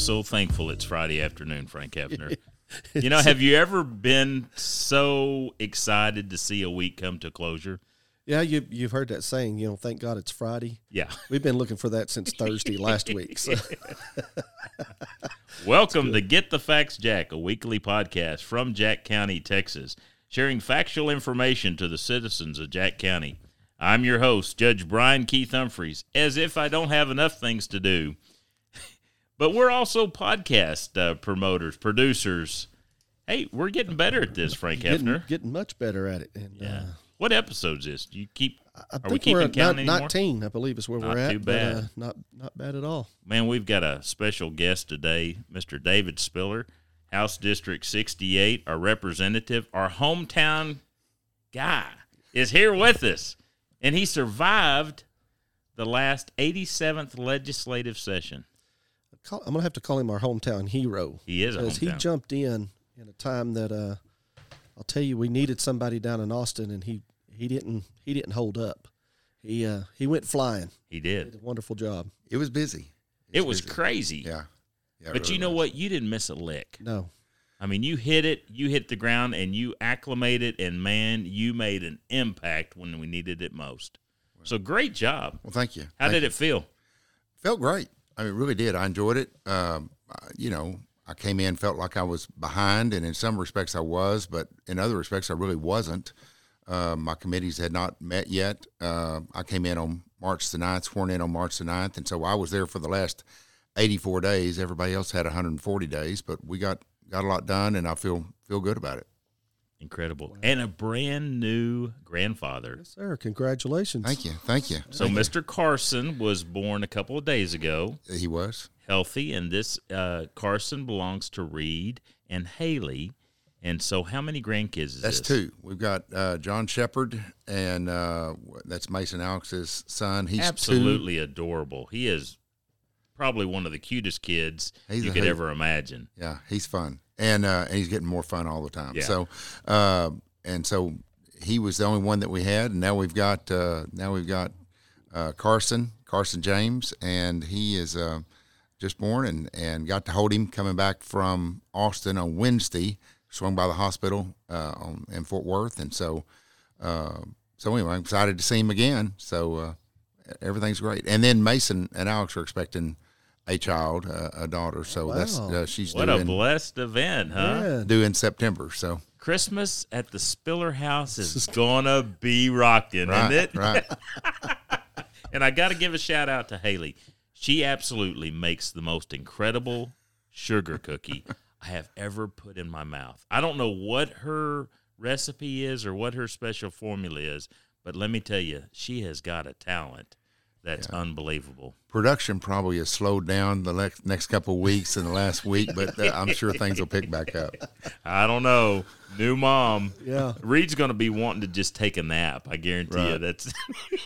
so thankful it's Friday afternoon, Frank Hefner. You know, have you ever been so excited to see a week come to closure? Yeah, you've heard that saying, you know, thank God it's Friday. Yeah. We've been looking for that since Thursday last week. So. Welcome to Get the Facts Jack, a weekly podcast from Jack County, Texas, sharing factual information to the citizens of Jack County. I'm your host, Judge Brian Keith Humphreys, as if I don't have enough things to do. But we're also podcast promoters, producers. Hey, we're getting better at this, Frank Hefner. Getting much better at it. And, yeah. What episode is this? Do you keep? Are we keeping count anymore? 19, I believe, is where we're at. Not too bad. But, not bad at all. Man, we've got a special guest today, Mr. David Spiller, House District 68, our representative, our hometown guy, is here with us, and he survived the last 87th legislative session. I'm gonna have to call him our hometown hero. He is a hometown. He jumped in a time that I'll tell you, we needed somebody down in Austin, and he didn't hold up. He went flying. He did. He did a wonderful job. It was busy. It was busy. Crazy. Yeah. But really, you know what? You didn't miss a lick. No. I mean, you hit it. You hit the ground, and you acclimated, and, man, you made an impact when we needed it most. Wow. So, great job. Well, thank you. How did it feel? It felt great. I mean, it really did. I enjoyed it. You know, I came in, felt like I was behind, and in some respects I was, but in other respects I really wasn't. My committees had not met yet. I came in on March the 9th, sworn in on March the 9th, and so I was there for the last 84 days. Everybody else had 140 days, but we got a lot done, and I feel good about it. Incredible. Wow. And a brand new grandfather. Yes, sir. Congratulations. Thank you. So Mr. Carson was born a couple of days ago. He was. Healthy, and this Carson belongs to Reed and Haley. And so how many grandkids is this? That's two. We've got John Shepherd, and that's Mason, Alex's son. He's absolutely adorable. He is probably one of the cutest kids you could ever imagine. Yeah, he's fun. And he's getting more fun all the time. Yeah. So, and so he was the only one that we had, and now we've got Carson James, and he is just born, and got to hold him coming back from Austin on Wednesday. Swung by the hospital in Fort Worth, and so anyway, I'm excited to see him again. So everything's great, and then Mason and Alex are expecting a child, a daughter. So wow. That's she's what doing, a blessed event, huh? Yeah. Due in September. So Christmas at the Spiller house is gonna be rocking, right, isn't it? Right. And I got to give a shout out to Haley. She absolutely makes the most incredible sugar cookie I have ever put in my mouth. I don't know what her recipe is or what her special formula is, but let me tell you, she has got a talent. That's unbelievable. Production probably has slowed down the next couple of weeks and the last week, but I'm sure things will pick back up. I don't know. New mom. Yeah. Reed's going to be wanting to just take a nap. I guarantee you. That's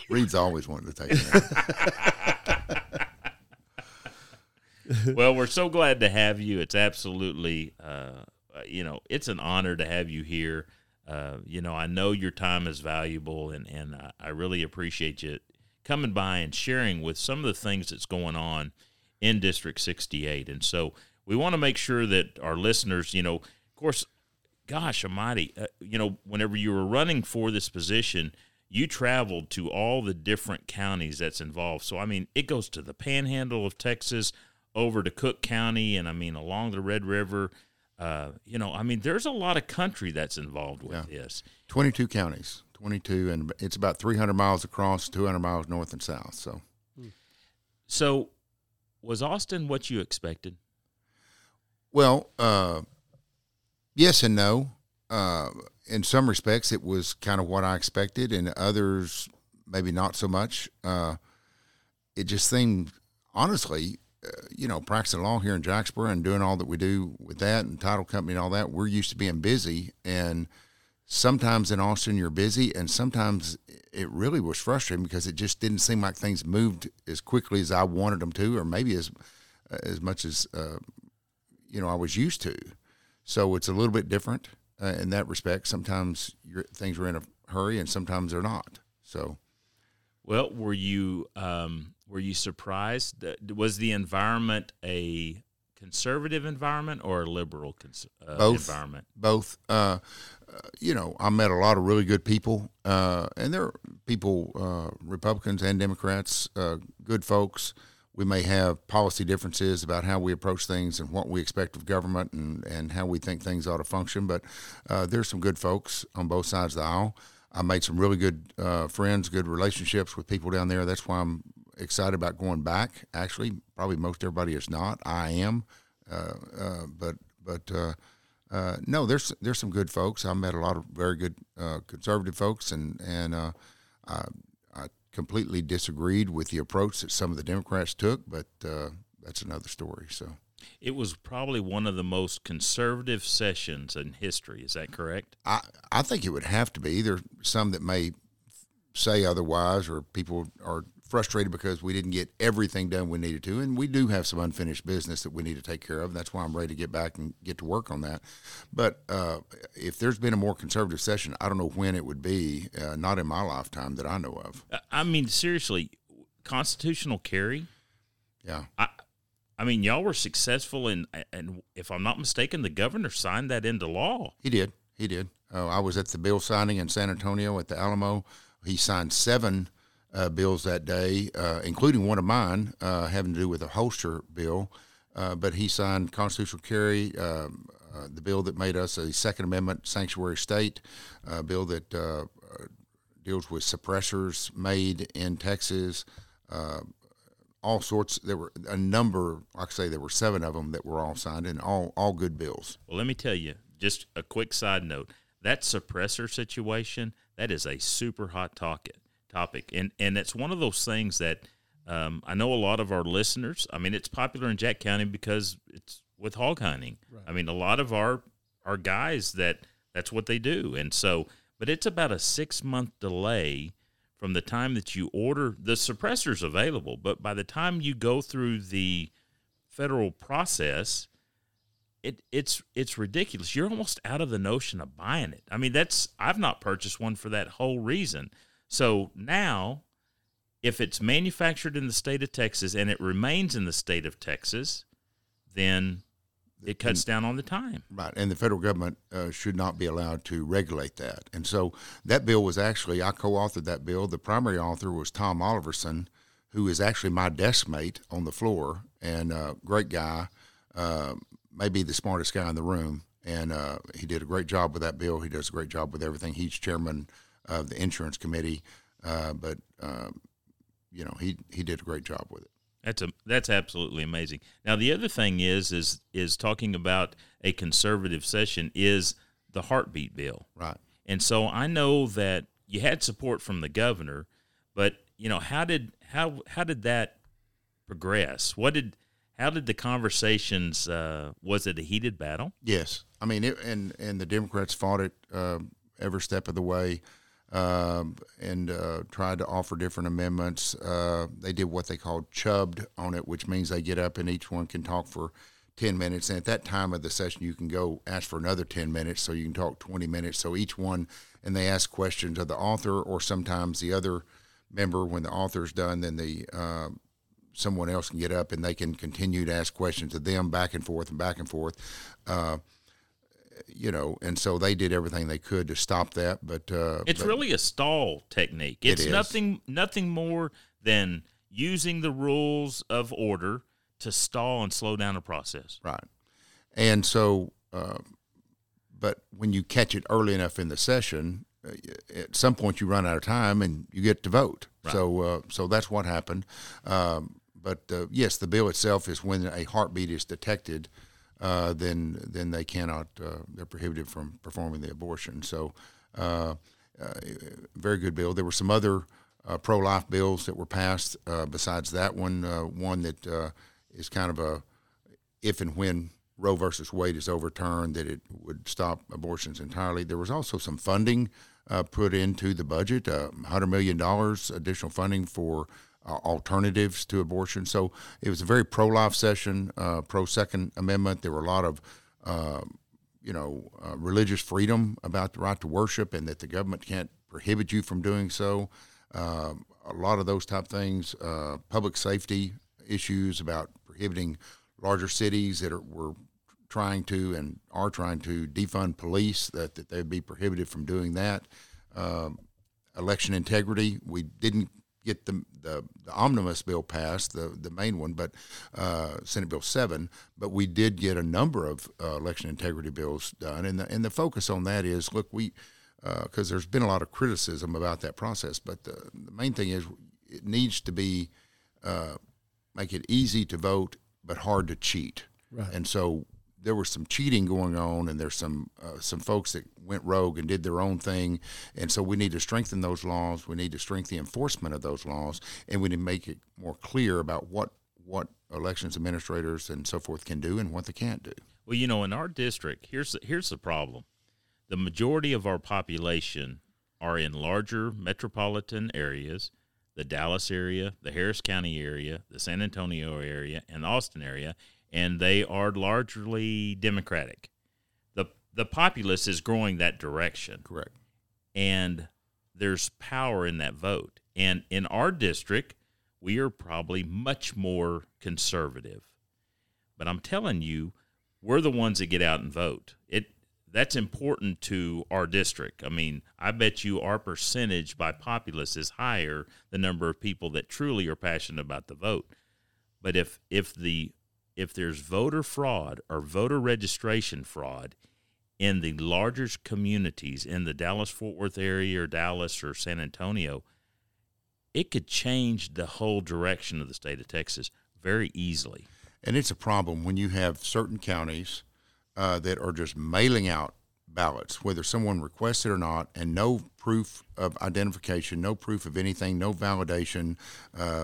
Reed's always wanting to take a nap. Well, we're so glad to have you. It's absolutely, it's an honor to have you here. I know your time is valuable, and I really appreciate you coming by and sharing with some of the things that's going on in District 68. And so we want to make sure that our listeners, you know, of course, gosh almighty, whenever you were running for this position, you traveled to all the different counties that's involved. So, I mean, it goes to the panhandle of Texas over to Cook County and, I mean, along the Red River. There's a lot of country that's involved with this. 22 counties. 22, and it's about 300 miles across, 200 miles north and south. So was Austin what you expected? Well, yes and no. In some respects, it was kind of what I expected, and others maybe not so much. It just seemed, honestly, practicing law here in Jacksboro and doing all that we do with that and title company and all that, we're used to being busy, and sometimes in Austin you're busy, and sometimes it really was frustrating because it just didn't seem like things moved as quickly as I wanted them to, or maybe as much as I was used to. So it's a little bit different in that respect. Sometimes things are in a hurry, and sometimes they're not. So, well, were you surprised? Was the environment a conservative environment or a liberal environment? Both. I met a lot of really good people, and there are people, Republicans and Democrats, good folks. We may have policy differences about how we approach things and what we expect of government and how we think things ought to function, but there's some good folks on both sides of the aisle. I made some really good friends, good relationships with people down there. That's why I'm excited about going back. Actually, probably most everybody is not. I am, no. There's some good folks. I met a lot of very good conservative folks, and I completely disagreed with the approach that some of the Democrats took, but that's another story. So it was probably one of the most conservative sessions in history. Is that correct? I think it would have to be. There are some that may say otherwise, or people are frustrated because we didn't get everything done we needed to, and we do have some unfinished business that we need to take care of. That's why I'm ready to get back and get to work on that. But if there's been a more conservative session, I don't know when it would be, not in my lifetime that I know of. I mean, seriously, constitutional carry? Yeah. I mean, y'all were successful in, and if I'm not mistaken, the governor signed that into law. He did. I was at the bill signing in San Antonio at the Alamo. He signed 7 bills that day, including one of mine, having to do with a holster bill. But he signed constitutional carry, the bill that made us a Second Amendment sanctuary state, a bill that deals with suppressors made in Texas, all sorts. There were a number, like I say, there were 7 of them that were all signed, and all good bills. Well, let me tell you, just a quick side note, that suppressor situation, that is a super hot topic. And it's one of those things that I know a lot of our listeners, I mean, it's popular in Jack County because it's with hog hunting. Right. I mean, a lot of our guys, that's what they do. And so, but it's about a 6-month delay from the time that you order. The suppressor's available, but by the time you go through the federal process, it's ridiculous. You're almost out of the notion of buying it. I mean, I've not purchased one for that whole reason. So now, if it's manufactured in the state of Texas and it remains in the state of Texas, then it cuts down on the time. Right, and the federal government should not be allowed to regulate that. And so that bill was actually, I co-authored that bill. The primary author was Tom Oliverson, who is actually my desk mate on the floor, and a great guy, maybe the smartest guy in the room. And he did a great job with that bill. He does a great job with everything. He's chairman of the insurance committee, he did a great job with it. That's absolutely amazing. Now, the other thing is talking about a conservative session is the heartbeat bill. Right. And so I know that you had support from the governor, but how did that progress? How did the conversations? Was it a heated battle? Yes, I mean, and the Democrats fought it every step of the way. And tried to offer different amendments. They did what they called chubbed on it, which means they get up and each one can talk for 10 minutes. And at that time of the session, you can go ask for another 10 minutes, so you can talk 20 minutes. So each one, and they ask questions of the author, or sometimes the other member. When the author's done, then someone else can get up and they can continue to ask questions of them back and forth and back and forth. And so they did everything they could to stop that. But it's really a stall technique. It's nothing more than using the rules of order to stall and slow down the process. Right. And so, but when you catch it early enough in the session, at some point you run out of time and you get to vote. Right. So that's what happened. But yes, the bill itself is when a heartbeat is detected. Then they cannot. They're prohibited from performing the abortion. So, very good bill. There were some other pro-life bills that were passed besides that one. One that is kind of a if and when Roe versus Wade is overturned, that it would stop abortions entirely. There was also some funding put into the budget, $100 million additional funding for alternatives to abortion. So it was a very pro-life session, pro-Second Amendment. There were a lot of, religious freedom about the right to worship and that the government can't prohibit you from doing so. A lot of those type things, public safety issues about prohibiting larger cities that were trying to and are trying to defund police, that they'd be prohibited from doing that. Election integrity, we didn't get the omnibus bill passed, the main one, but Senate Bill 7, but we did get a number of election integrity bills done, and the focus on that is, look, we because there's been a lot of criticism about that process, but the main thing is it needs to be make it easy to vote but hard to cheat. Right. And so there was some cheating going on, and there's some folks that went rogue and did their own thing. And so we need to strengthen those laws. We need to strengthen the enforcement of those laws, and we need to make it more clear about what elections administrators and so forth can do and what they can't do. Well, you know, in our district, here's the problem. The majority of our population are in larger metropolitan areas, the Dallas area, the Harris County area, the San Antonio area, and the Austin area, and they are largely Democratic. The populace is growing that direction. Correct. And there's power in that vote. And in our district, we are probably much more conservative. But I'm telling you, we're the ones that get out and vote. That's important to our district. I mean, I bet you our percentage by populace is higher, the number of people that truly are passionate about the vote. But if there's voter fraud or voter registration fraud in the larger communities in the Dallas-Fort Worth area or Dallas or San Antonio, it could change the whole direction of the state of Texas very easily. And it's a problem when you have certain counties that are just mailing out ballots, whether someone requests it or not, and no proof of identification, no proof of anything, no validation.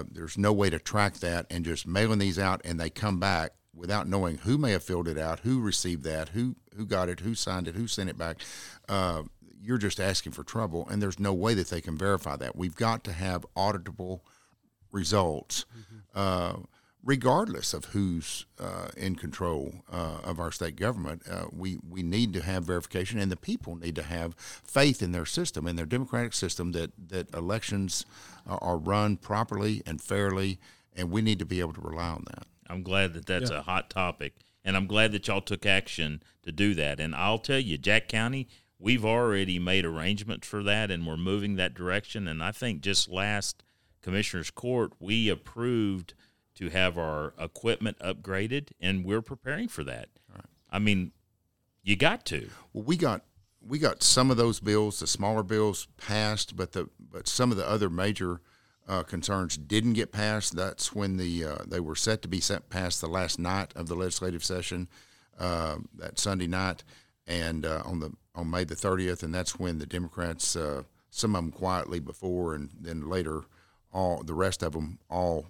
There's no way to track that, and just mailing these out, and they come back without knowing who may have filled it out, who received that, who got it, who signed it, who sent it back. You're just asking for trouble, and there's no way that they can verify that. We've got to have auditable results. Mm-hmm. Regardless of who's in control of our state government, we need to have verification, and the people need to have faith in their system, in their democratic system, that elections are run properly and fairly, and we need to be able to rely on that. I'm glad that's a hot topic, and I'm glad that y'all took action to do that. And I'll tell you, Jack County, we've already made arrangements for that, and we're moving that direction. And I think just last Commissioner's Court, we approved – to have our equipment upgraded, and we're preparing for that. Right. I mean, you got to. Well, we got some of those bills, the smaller bills, passed, but some of the other major concerns didn't get passed. That's when they were set to be sent past the last night of the legislative session, that Sunday night, and on May the 30th, and that's when the Democrats, some of them quietly before, and then later, the rest of them all.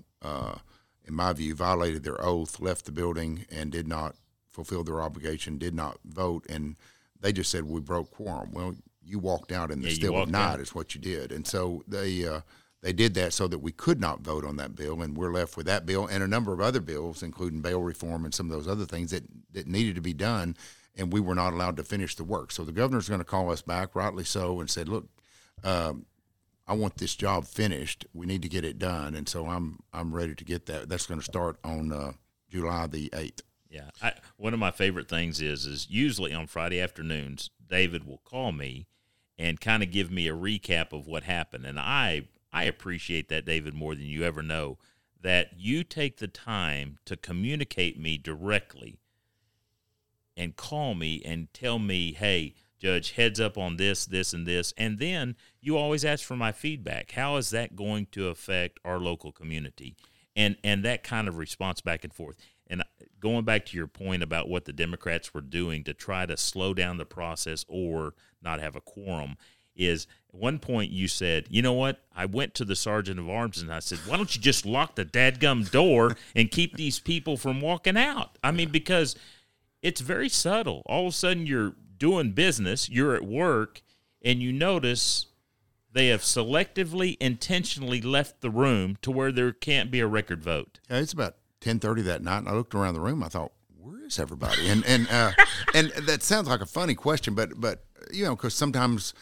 In my view, violated their oath, left the building, and did not fulfill their obligation, did not vote, and they just said, we broke quorum. Well, you walked out in the still of night is what you did. And so they did that so that we could not vote on that bill, and we're left with that bill and a number of other bills, including bail reform and some of those other things that needed to be done, and we were not allowed to finish the work. So the governor's going to call us back, rightly so, and said, look, I want this job finished. We need to get it done, and so I'm ready to get that. That's going to start on July the 8th. Yeah, one of my favorite things is usually on Friday afternoons, David will call me and kind of give me a recap of what happened, and I appreciate that, David, more than you ever know, that you take the time to communicate me directly and call me and tell me, hey, Judge, heads up on this, this, and this. And then you always ask for my feedback. How is that going to affect our local community? And that kind of response back and forth. And going back to your point about what the Democrats were doing to try to slow down the process or not have a quorum is at one point you said, you know what? I went to the sergeant of arms and I said, why don't you just lock the dadgum door and keep these people from walking out? I mean, because it's very subtle. All of a sudden you're doing business, you're at work, and you notice they have selectively, intentionally left the room to where there can't be a record vote. Yeah, it's about 10:30 that night, and I looked around the room. I thought, where is everybody? And that sounds like a funny question, but you know, because sometimes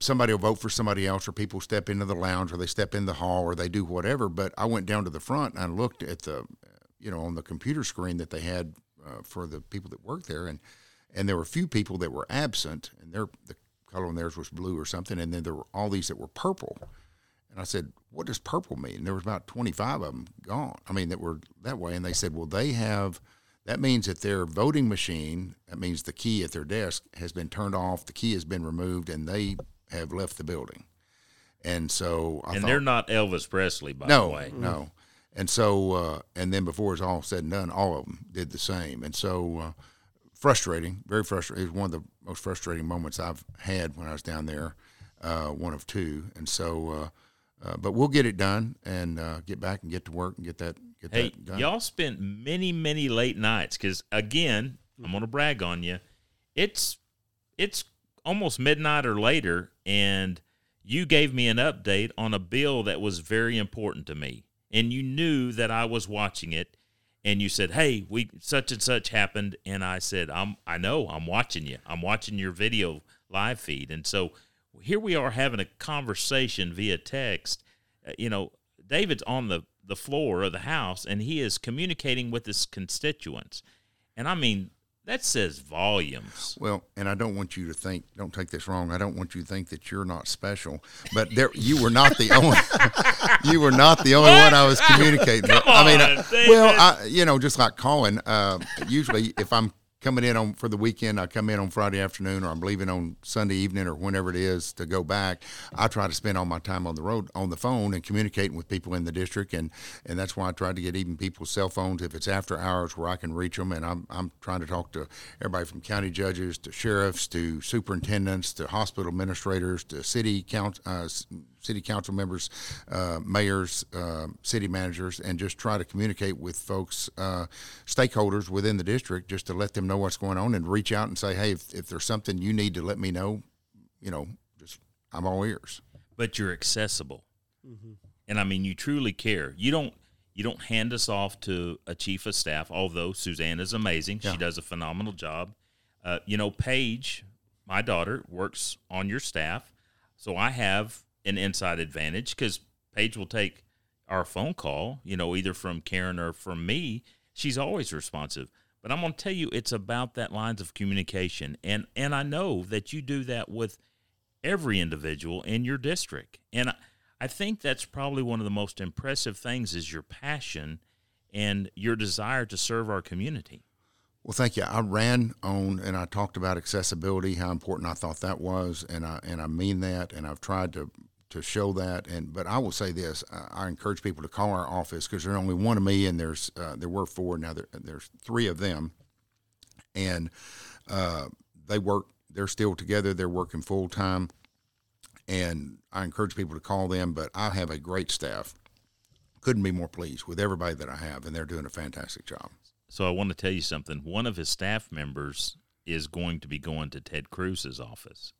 somebody will vote for somebody else, or people step into the lounge, or they step in the hall, or they do whatever. But I went down to the front and I looked at the you know, on the computer screen that they had for the people that worked there. And there were a few people that were absent, and the color on theirs was blue or something. And then there were all these that were purple. And I said, what does purple mean? And there was about 25 of them gone, I mean, that were that way. And they said, well, they have, that means that their voting machine, that means the key at their desk has been turned off, the key has been removed, and they have left the building. And so I thought, they're not Elvis Presley, by the way. No. And so, and then before it's all said and done, all of them did the same. And so frustrating, very frustrating. It was one of the most frustrating moments I've had when I was down there, one of two. And so, but we'll get it done and get back and get to work and get that done. Y'all spent many, many late nights because, again, I'm going to brag on you. It's almost midnight or later, and you gave me an update on a bill that was very important to me. And you knew that I was watching it, and you said, hey, we such and such happened. And I said, I know, I'm watching you. I'm watching your video live feed. And so here we are having a conversation via text. You know, David's on the floor of the House, and he is communicating with his constituents. And, I mean, that says volumes. Well, and I don't want you to think, don't take this wrong, I don't want you to think that you're not special, but you were not the only one I was communicating with. I mean, just like Colin, usually if I'm coming in for the weekend, I come in on Friday afternoon, or I'm leaving on Sunday evening or whenever it is to go back, I try to spend all my time on the road, on the phone, and communicating with people in the district. And that's why I try to get even people's cell phones if it's after hours where I can reach them. And I'm trying to talk to everybody from county judges to sheriffs to superintendents to hospital administrators to city council members, mayors, city managers, and just try to communicate with folks, stakeholders within the district, just to let them know what's going on and reach out and say, hey, if there's something you need to let me know, you know, just I'm all ears. But you're accessible. Mm-hmm. And, I mean, you truly care. You don't hand us off to a chief of staff, although Suzanne is amazing. Yeah. She does a phenomenal job. Paige, my daughter, works on your staff, so I have an inside advantage because Paige will take our phone call, you know, either from Karen or from me. She's always responsive. But I'm going to tell you, it's about that lines of communication. And I know that you do that with every individual in your district. And I think that's probably one of the most impressive things is your passion and your desire to serve our community. Well, thank you. I ran on and I talked about accessibility, how important I thought that was, and I mean that, and I've tried to show that. But I will say this, I encourage people to call our office because there's only one of me, and there were four, now there's three of them. And they're still together, they're working full time, and I encourage people to call them, but I have a great staff. Couldn't be more pleased with everybody that I have, and they're doing a fantastic job. So I want to tell you something. One of his staff members is going to be going to Ted Cruz's office.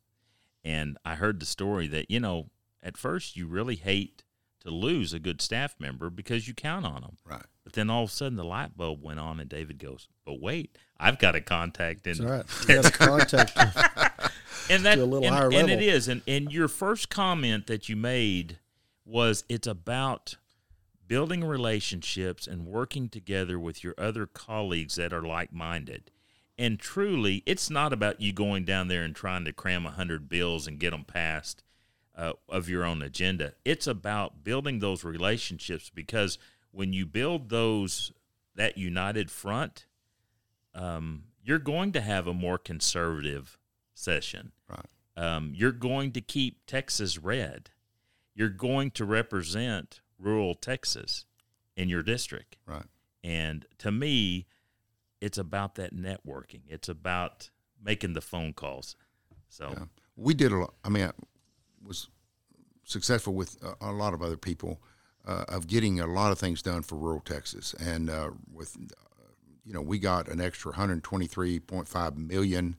And I heard the story that, you know, at first you really hate to lose a good staff member because you count on them. Right. But then all of a sudden the light bulb went on and David goes, but wait, I've got a contact. That's right. You got a contact and it is. And your first comment that you made was it's about building relationships and working together with your other colleagues that are like-minded. And truly, it's not about you going down there and trying to cram 100 bills and get them passed of your own agenda. It's about building those relationships, because when you build that united front, you're going to have a more conservative session. Right. You're going to keep Texas red. You're going to represent rural Texas in your district. Right. And to me, it's about that networking. It's about making the phone calls. So yeah. We did a lot. I mean, I was successful with a lot of other people of getting a lot of things done for rural Texas. And we got an extra $123.5 million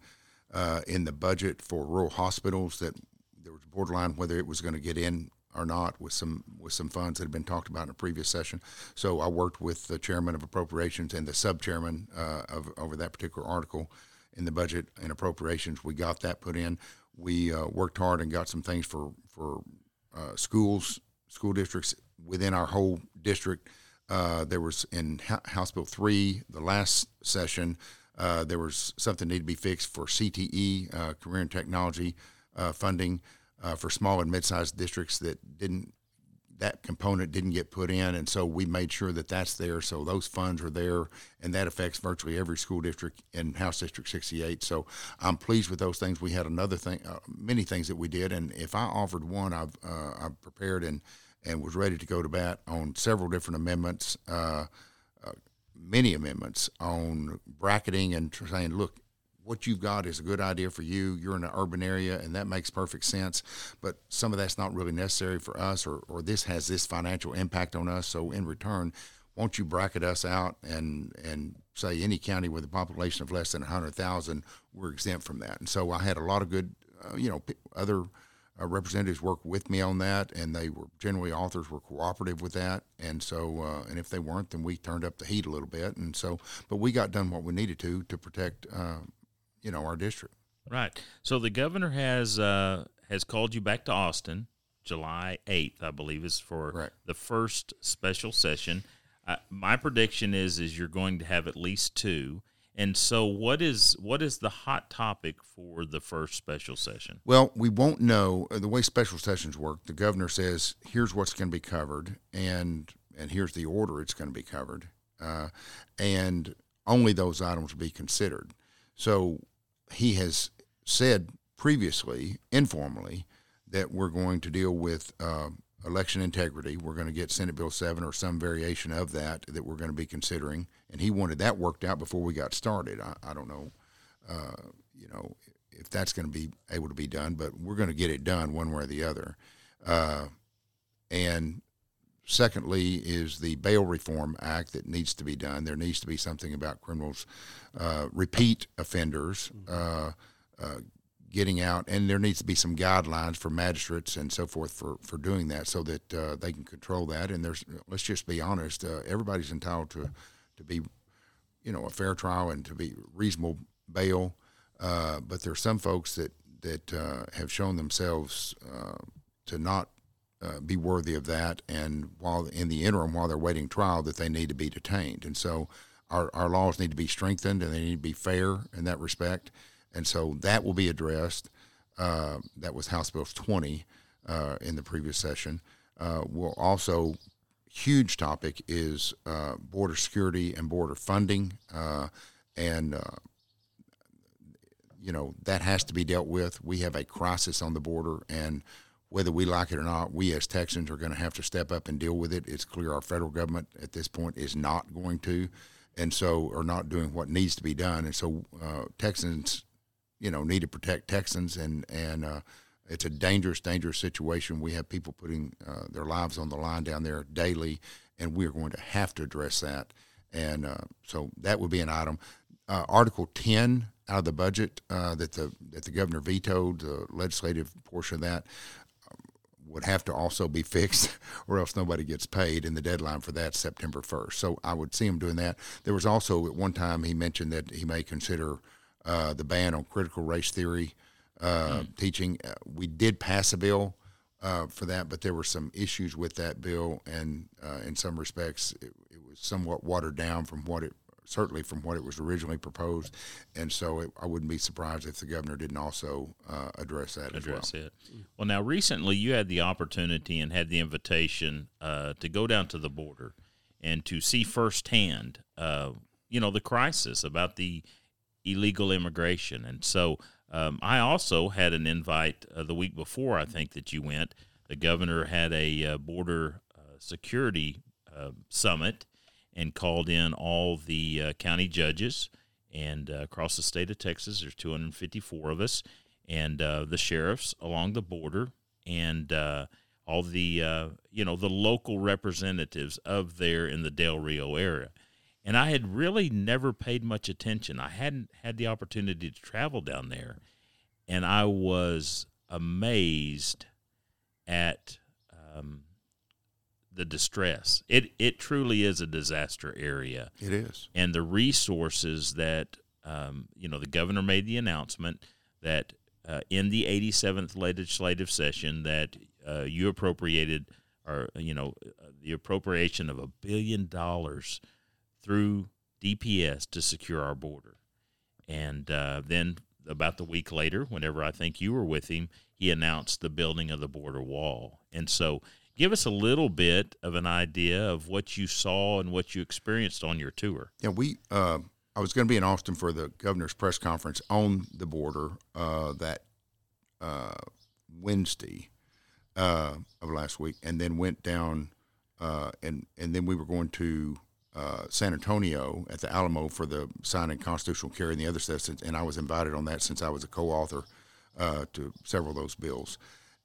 in the budget for rural hospitals that there was borderline whether it was going to get in or not, with some funds that had been talked about in a previous session. So I worked with the chairman of appropriations and the sub-chairman over that particular article in the budget and appropriations. We got that put in. We worked hard and got some things for schools, school districts within our whole district There was in House Bill 3, the last session, there was something that needed to be fixed for CTE, career and technology funding for small and mid-sized districts that component didn't get put in, and so we made sure that that's there, so those funds are there, and that affects virtually every school district in House District 68. So I'm pleased with those things. We had another thing, many things that we did, and if I offered one, I've prepared and was ready to go to bat on several different amendments, many amendments on bracketing and saying, look, what you've got is a good idea for you. You're in an urban area, and that makes perfect sense. But some of that's not really necessary for us, or this has this financial impact on us. So in return, won't you bracket us out and say any county with a population of less than 100,000, we're exempt from that. And so I had a lot of good, other representatives work with me on that, and they were generally authors were cooperative with that. And so, and if they weren't, then we turned up the heat a little bit. And so, but we got done what we needed to protect, our district. Right. So the governor has called you back to Austin, July 8th, I believe, is for the first special session. My prediction is you're going to have at least two. And so what is the hot topic for the first special session? Well, we won't know. The way special sessions work, the governor says, here's what's going to be covered, and here's the order it's going to be covered. And only those items will be considered. So he has said previously, informally, that we're going to deal with election integrity. We're going to get Senate Bill 7 or some variation of that we're going to be considering. And he wanted that worked out before we got started. I don't know, if that's going to be able to be done, but we're going to get it done one way or the other. And secondly is the Bail Reform Act that needs to be done. There needs to be something about criminals, repeat offenders, getting out, and there needs to be some guidelines for magistrates and so forth for doing that so that they can control that. And let's just be honest, everybody's entitled to be, a fair trial and to be reasonable bail. But there are some folks that have shown themselves to not be worthy of that, and while in the interim, while they're waiting trial, that they need to be detained. And so our laws need to be strengthened, and they need to be fair in that respect. And so that will be addressed. That was House Bill 20 in the previous session. We'll also, huge topic is border security and border funding. That has to be dealt with. We have a crisis on the border, and whether we like it or not, we as Texans are going to have to step up and deal with it. It's clear our federal government at this point is not going to, and so are not doing what needs to be done. And so Texans, need to protect Texans, and it's a dangerous, dangerous situation. We have people putting their lives on the line down there daily, and we're going to have to address that. And so that would be an item. Article 10 out of the budget that the governor vetoed, the legislative portion of that, would have to also be fixed, or else nobody gets paid, and the deadline for that's September 1st. So I would see him doing that. There was also, at one time, he mentioned that he may consider the ban on critical race theory teaching. We did pass a bill for that, but there were some issues with that bill, and in some respects, it was somewhat watered down from what it was originally proposed, and so I wouldn't be surprised if the governor didn't also address that as well. Well, now, recently you had the opportunity and had the invitation to go down to the border and to see firsthand, the crisis about the illegal immigration. And so I also had an invite the week before, I think, that you went. The governor had a border security summit and called in all the county judges, and across the state of Texas, there's 254 of us, and the sheriffs along the border, and all the, the local representatives of there in the Del Rio area. And I had really never paid much attention. I hadn't had the opportunity to travel down there, and I was amazed at the distress. It truly is a disaster area. It is. And the resources that, the governor made the announcement that in the 87th legislative session that you appropriated or, you know, the appropriation of $1 billion through DPS to secure our border. And then about the week later, whenever I think you were with him, he announced the building of the border wall. And so give us a little bit of an idea of what you saw and what you experienced on your tour. Yeah, I was going to be in Austin for the governor's press conference on the border that Wednesday of last week, and then went down and then we were going to San Antonio at the Alamo for the signing constitutional carry and the other stuff, and I was invited on that since I was a co-author to several of those bills.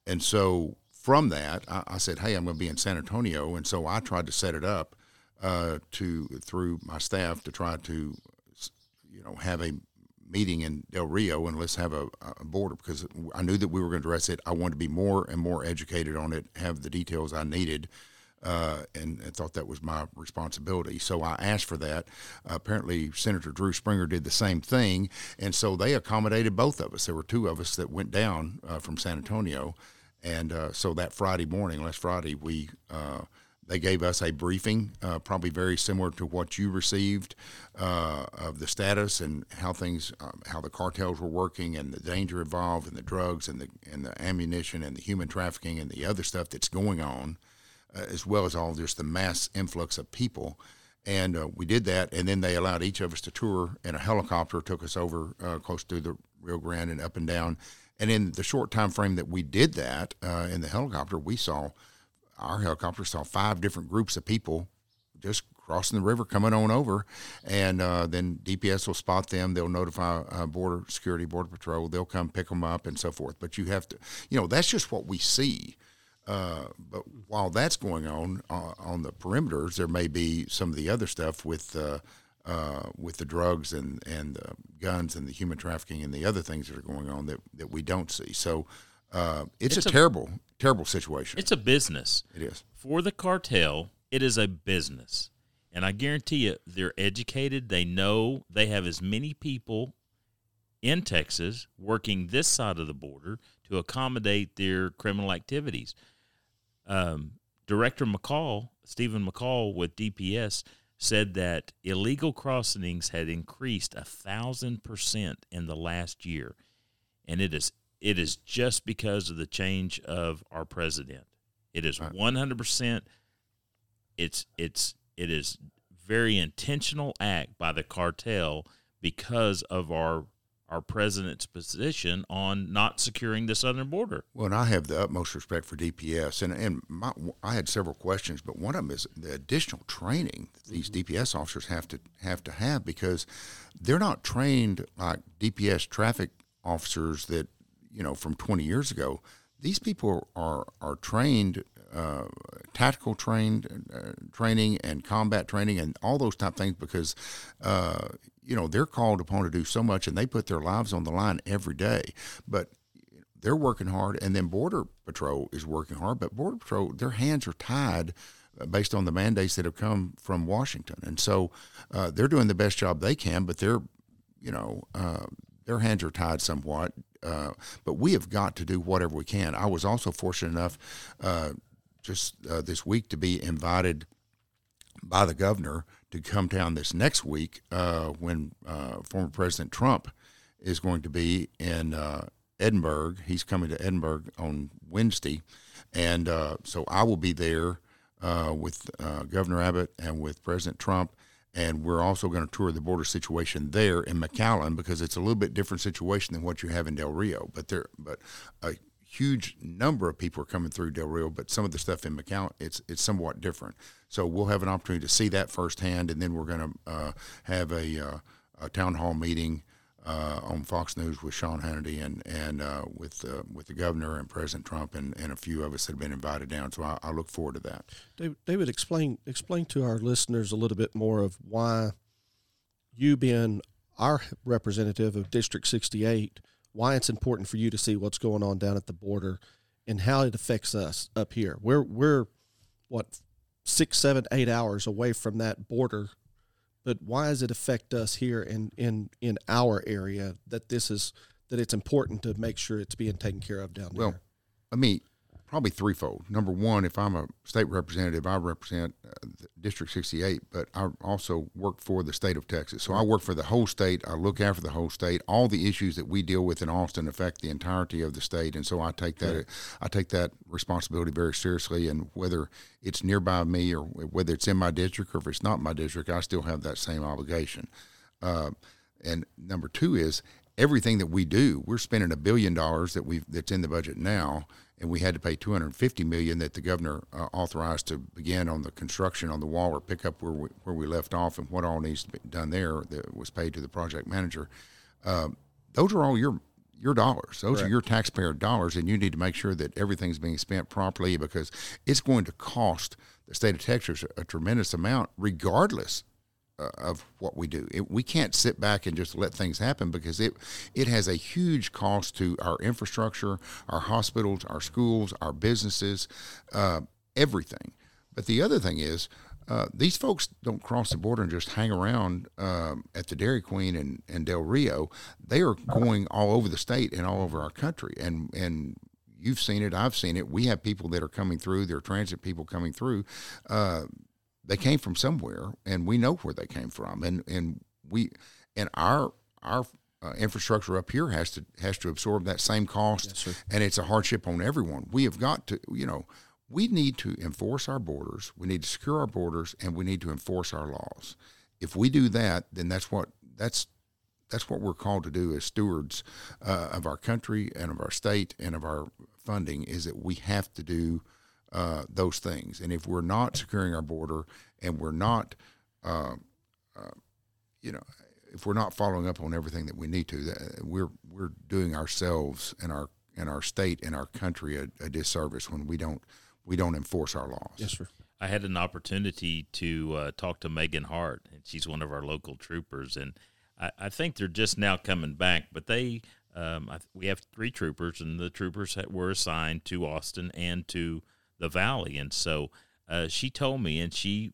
And so from that, I said, hey, I'm going to be in San Antonio, and so I tried to set it up through my staff to try to, you know, have a meeting in Del Rio and let's have a border, because I knew that we were going to address it. I wanted to be more and more educated on it, have the details I needed, and I thought that was my responsibility. So I asked for that. Apparently, Senator Drew Springer did the same thing, and so they accommodated both of us. There were two of us that went down from San Antonio, and so that Friday morning, last Friday, we they gave us a briefing, probably very similar to what you received, of the status and how things, how the cartels were working and the danger involved and the drugs and the ammunition and the human trafficking and the other stuff that's going on, as well as all just the mass influx of people. And we did that, and then they allowed each of us to tour, and a helicopter took us over close to the Rio Grande and up and down. And in the short time frame that we did that in the helicopter, our helicopter saw five different groups of people just crossing the river, coming on over, and then DPS will spot them. They'll notify Border Security, Border Patrol. They'll come pick them up and so forth. But you have to, you know, that's just what we see. But while that's going on the perimeters, there may be some of the other stuff with the drugs and guns and the human trafficking and the other things that are going on that we don't see. So it's a terrible, terrible situation. It's a business. It is. For the cartel, it is a business. And I guarantee you, they're educated. They know they have as many people in Texas working this side of the border to accommodate their criminal activities. Director McCall, Stephen McCall with DPS, said that illegal crossings had increased 1,000% in the last year. And it is just because of the change of our president. It is 100%. It is very intentional act by the cartel because of our president's position on not securing the southern border. Well, and I have the utmost respect for DPS, and I had several questions, but one of them is the additional training that these DPS officers have to have, because they're not trained like DPS traffic officers that, you know, from 20 years ago. These people are trained, tactical training and combat training and all those type of things, because, you know, they're called upon to do so much, and they put their lives on the line every day. But they're working hard, and then Border Patrol is working hard. But Border Patrol, their hands are tied based on the mandates that have come from Washington. And so they're doing the best job they can, but they're, you know, their hands are tied somewhat. But we have got to do whatever we can. I was also fortunate enough just this week to be invited by the governor to come down this next week when former President Trump is going to be in Edinburg. He's coming to Edinburg on Wednesday. And so I will be there with Governor Abbott and with President Trump. And we're also going to tour the border situation there in McAllen, because it's a little bit different situation than what you have in Del Rio. But a huge number of people are coming through Del Rio, but some of the stuff in McAllen, it's somewhat different. So we'll have an opportunity to see that firsthand, and then we're going to have a town hall meeting on Fox News with Sean Hannity and with the governor and President Trump and a few of us that have been invited down. So I look forward to that. David, explain to our listeners a little bit more of why you being our representative of District 68, why it's important for you to see what's going on down at the border and how it affects us up here. We're what, 6, 7, 8 hours away from that border, but why does it affect us here in our area that it's important to make sure it's being taken care of down there? Well, let me probably threefold. Number one, if I'm a state representative, I represent District 68, but I also work for the state of Texas. So I work for the whole state. I look after the whole state. All the issues that we deal with in Austin affect the entirety of the state, and so I take that responsibility very seriously. And whether it's nearby me or whether it's in my district or if it's not my district, I still have that same obligation. And number two is everything that we do, we're spending $1 billion that's in the budget now. And we had to pay $250 million that the governor authorized to begin on the construction on the wall or pick up where we left off and what all needs to be done there that was paid to the project manager. Those are all your dollars. Those are your taxpayer dollars, and you need to make sure that everything's being spent properly because it's going to cost the state of Texas a tremendous amount regardless of what we do. We can't sit back and just let things happen because it has a huge cost to our infrastructure, our hospitals, our schools, our businesses, everything. But the other thing is these folks don't cross the border and just hang around at the Dairy Queen and Del Rio. They are going all over the state and all over our country. And you've seen it. I've seen it. We have people that are coming through. There are transit people coming through. They came from somewhere, and we know where they came from, and our infrastructure up here has to absorb that same cost, and it's a hardship on everyone. We have got to, we need to enforce our borders, we need to secure our borders, and we need to enforce our laws. If we do that, then that's what we're called to do as stewards of our country and of our state and of our funding. Is that we have to do those things, and if we're not securing our border, and we're not, if we're not following up on everything that we need to, that we're doing ourselves and our state and our country a disservice when we don't enforce our laws. Yes, sir. I had an opportunity to talk to Megan Hart, and she's one of our local troopers, and I think they're just now coming back, but they we have 3 troopers, and the troopers were assigned to Austin and to the Valley. And so she told me, and she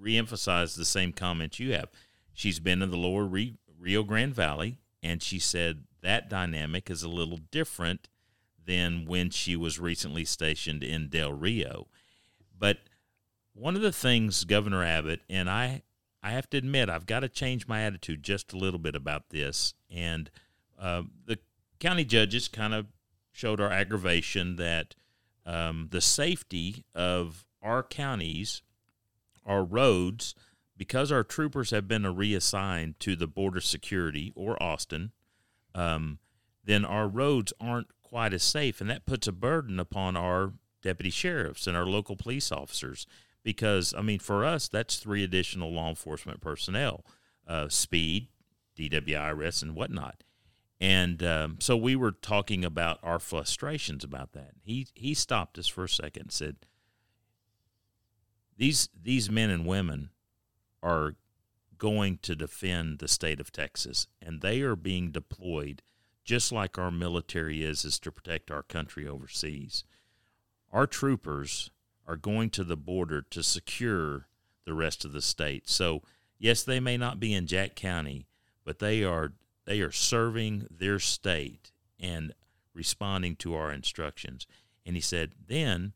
reemphasized the same comment you have. She's been in the lower Rio Grande Valley, and she said that dynamic is a little different than when she was recently stationed in Del Rio. But one of the things Governor Abbott, and I have to admit, I've got to change my attitude just a little bit about this. And the county judges kind of showed our aggravation that the safety of our counties, our roads, because our troopers have been reassigned to the border security or Austin, then our roads aren't quite as safe. And that puts a burden upon our deputy sheriffs and our local police officers because, for us, that's 3 additional law enforcement personnel, speed, DWI arrests, and whatnot. And so we were talking about our frustrations about that. He stopped us for a second and said, these men and women are going to defend the state of Texas, and they are being deployed just like our military is to protect our country overseas. Our troopers are going to the border to secure the rest of the state. So, yes, they may not be in Jack County, but they are serving their state and responding to our instructions. And he said, then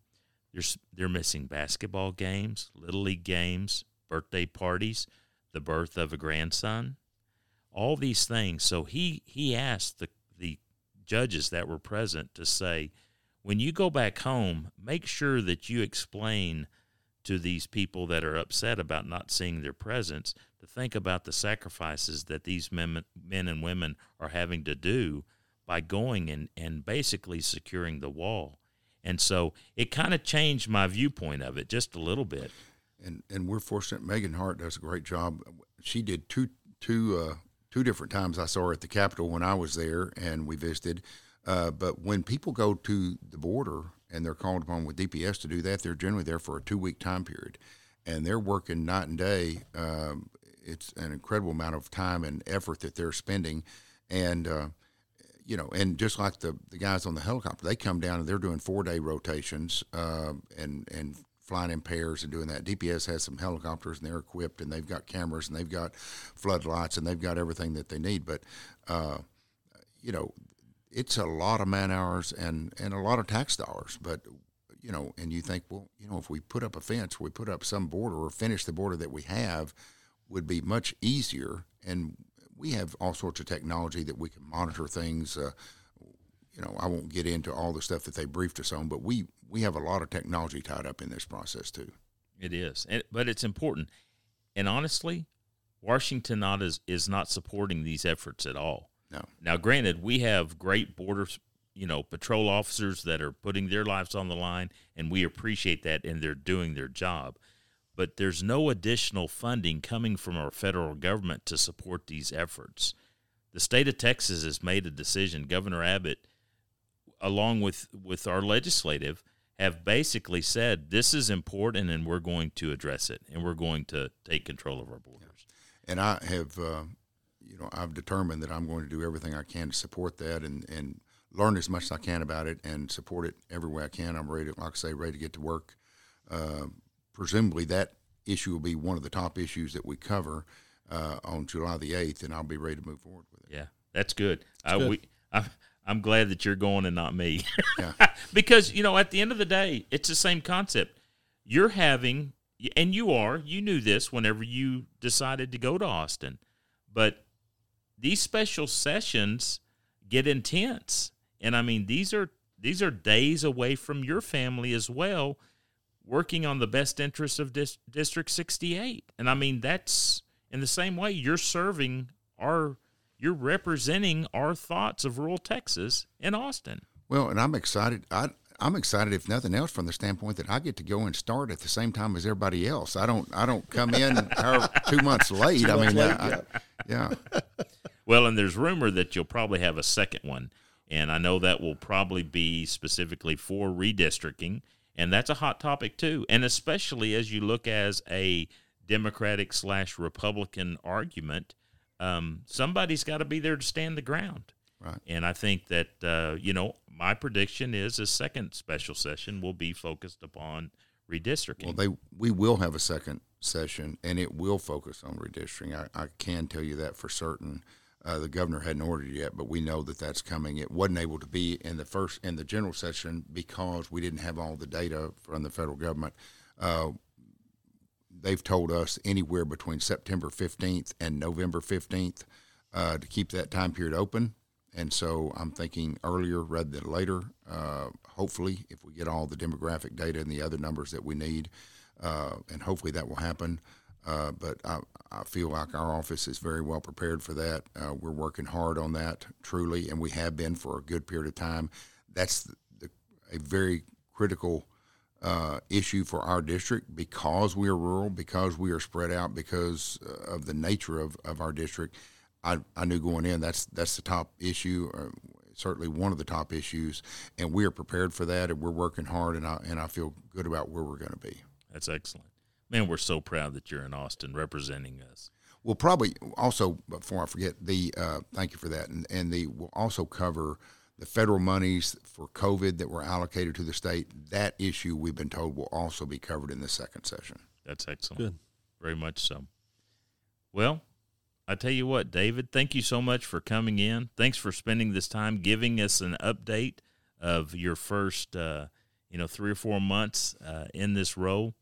they're missing basketball games, Little League games, birthday parties, the birth of a grandson, all these things. So he asked the judges that were present to say, when you go back home, make sure that you explain to these people that are upset about not seeing their presence to think about the sacrifices that these men and women are having to do by going and basically securing the wall. And so it kind of changed my viewpoint of it just a little bit. And we're fortunate. Megan Hart does a great job. She did two different times. I saw her at the Capitol when I was there and we visited. But when people go to the border and they're called upon with DPS to do that, they're generally there for a 2-week time period. And they're working night and day. It's an incredible amount of time and effort that they're spending. And, and just like the guys on the helicopter, they come down and they're doing 4-day rotations and flying in pairs and doing that. DPS has some helicopters and they're equipped and they've got cameras and they've got floodlights and they've got everything that they need. But, it's a lot of man hours and a lot of tax dollars. But, you know, and you think, well, you know, if we put up a fence, we put up some border or finish the border that we have would be much easier. And we have all sorts of technology that we can monitor things. You know, I won't get into all the stuff that they briefed us on, but we have a lot of technology tied up in this process too. It is, but it's important. And honestly, Washington is not supporting these efforts at all. No. Now, granted, we have great border, you know, patrol officers that are putting their lives on the line, and we appreciate that, and they're doing their job. But there's no additional funding coming from our federal government to support these efforts. The state of Texas has made a decision. Governor Abbott, along with our legislative, have basically said this is important and we're going to address it and we're going to take control of our borders. And I have, you know, I've determined that I'm going to do everything I can to support that and learn as much as I can about it and support it every way I can. I'm ready to, like I say, ready to get to work. Presumably that issue will be one of the top issues that we cover on July the 8th, and I'll be ready to move forward with it. Yeah, that's good. I'm glad that you're going and not me. Yeah. Because, you know, at the end of the day, it's the same concept. You're having, and you knew this whenever you decided to go to Austin, but these special sessions get intense. And, I mean, these are days away from your family as well, working on the best interests of District 68. And, I mean, that's in the same way you're serving you're representing our thoughts of rural Texas in Austin. Well, and I'm excited. I'm excited, if nothing else, from the standpoint that I get to go and start at the same time as everybody else. I don't come in 2 months late. Yeah. Well, and there's rumor that you'll probably have a second one, and I know that will probably be specifically for redistricting, and that's a hot topic too, and especially as you look as a Democratic/Republican argument. Somebody's got to be there to stand the ground. Right. And I think that, you know, my prediction is a second special session will be focused upon redistricting. Well, we will have a second session, and it will focus on redistricting. I can tell you that for certain. The governor hadn't ordered it yet, but we know that that's coming. It wasn't able to be in the general session because we didn't have all the data from the federal government. They've told us anywhere between September 15th and November 15th to keep that time period open. And so I'm thinking earlier rather than later, hopefully, if we get all the demographic data and the other numbers that we need, and hopefully that will happen. But I feel like our office is very well prepared for that. We're working hard on that, truly, and we have been for a good period of time. That's a very critical issue for our district because we are rural, because we are spread out, because of the nature of our district. I knew going in that's the top issue, or certainly one of the top issues, and we are prepared for that, and we're working hard, and I feel good about where we're going to be. That's excellent. Man, we're so proud that you're in Austin representing us. We'll probably also, before I forget, thank you for that, and we'll also cover the federal monies for COVID that were allocated to the state. That issue, we've been told, will also be covered in the second session. That's excellent. Good. Very much so. Well, I tell you what, David, thank you so much for coming in. Thanks for spending this time giving us an update of your first, 3 or 4 months in this role.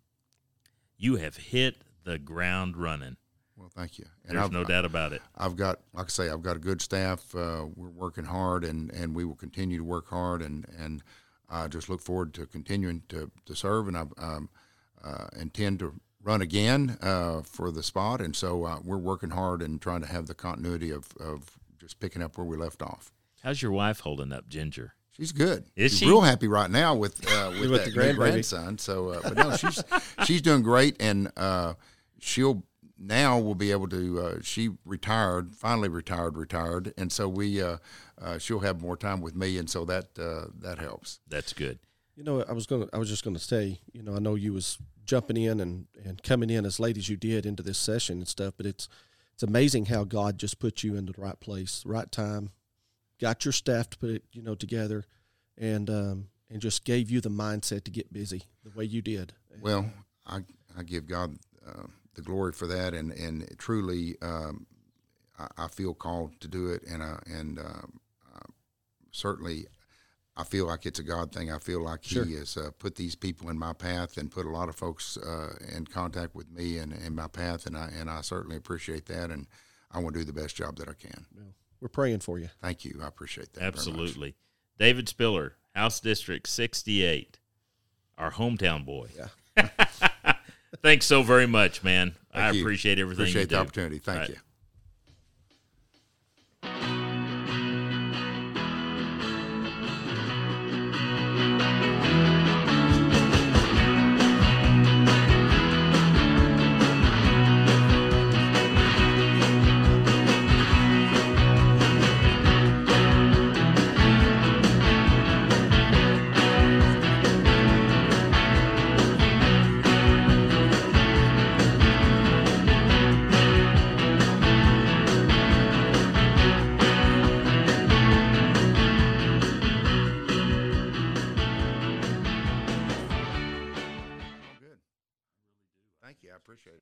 You have hit the ground running. Well, thank you. And there's no doubt about it. I've got a good staff. We're working hard, and we will continue to work hard. And I just look forward to continuing to serve. And I intend to run again for the spot. And so we're working hard and trying to have the continuity of just picking up where we left off. How's your wife holding up, Ginger? She's good. She's real happy right now with the grandson. So, but no, she's doing great, and she'll. Now we'll be able to. She finally retired, and so we. She'll have more time with me, and so that helps. That's good. You know, I was just gonna say. You know, I know you was jumping in and coming in as late as you did into this session and stuff, but it's amazing how God just put you into the right place, right time, got your staff to put it, you know, together, and just gave you the mindset to get busy the way you did. Well, I give God. The glory for that, and truly I feel called to do it, and certainly I feel like it's a God thing. I feel like sure. He has put these people in my path and put a lot of folks in contact with me and in my path, and I certainly appreciate that, and I want to do the best job that I can. Well, we're praying for you. Thank you. I appreciate that. Absolutely. David Spiller, House District 68, our hometown boy. Yeah. Thanks so very much, man. Thank you. Appreciate everything you do. Appreciate the opportunity. Thank you. Appreciate it.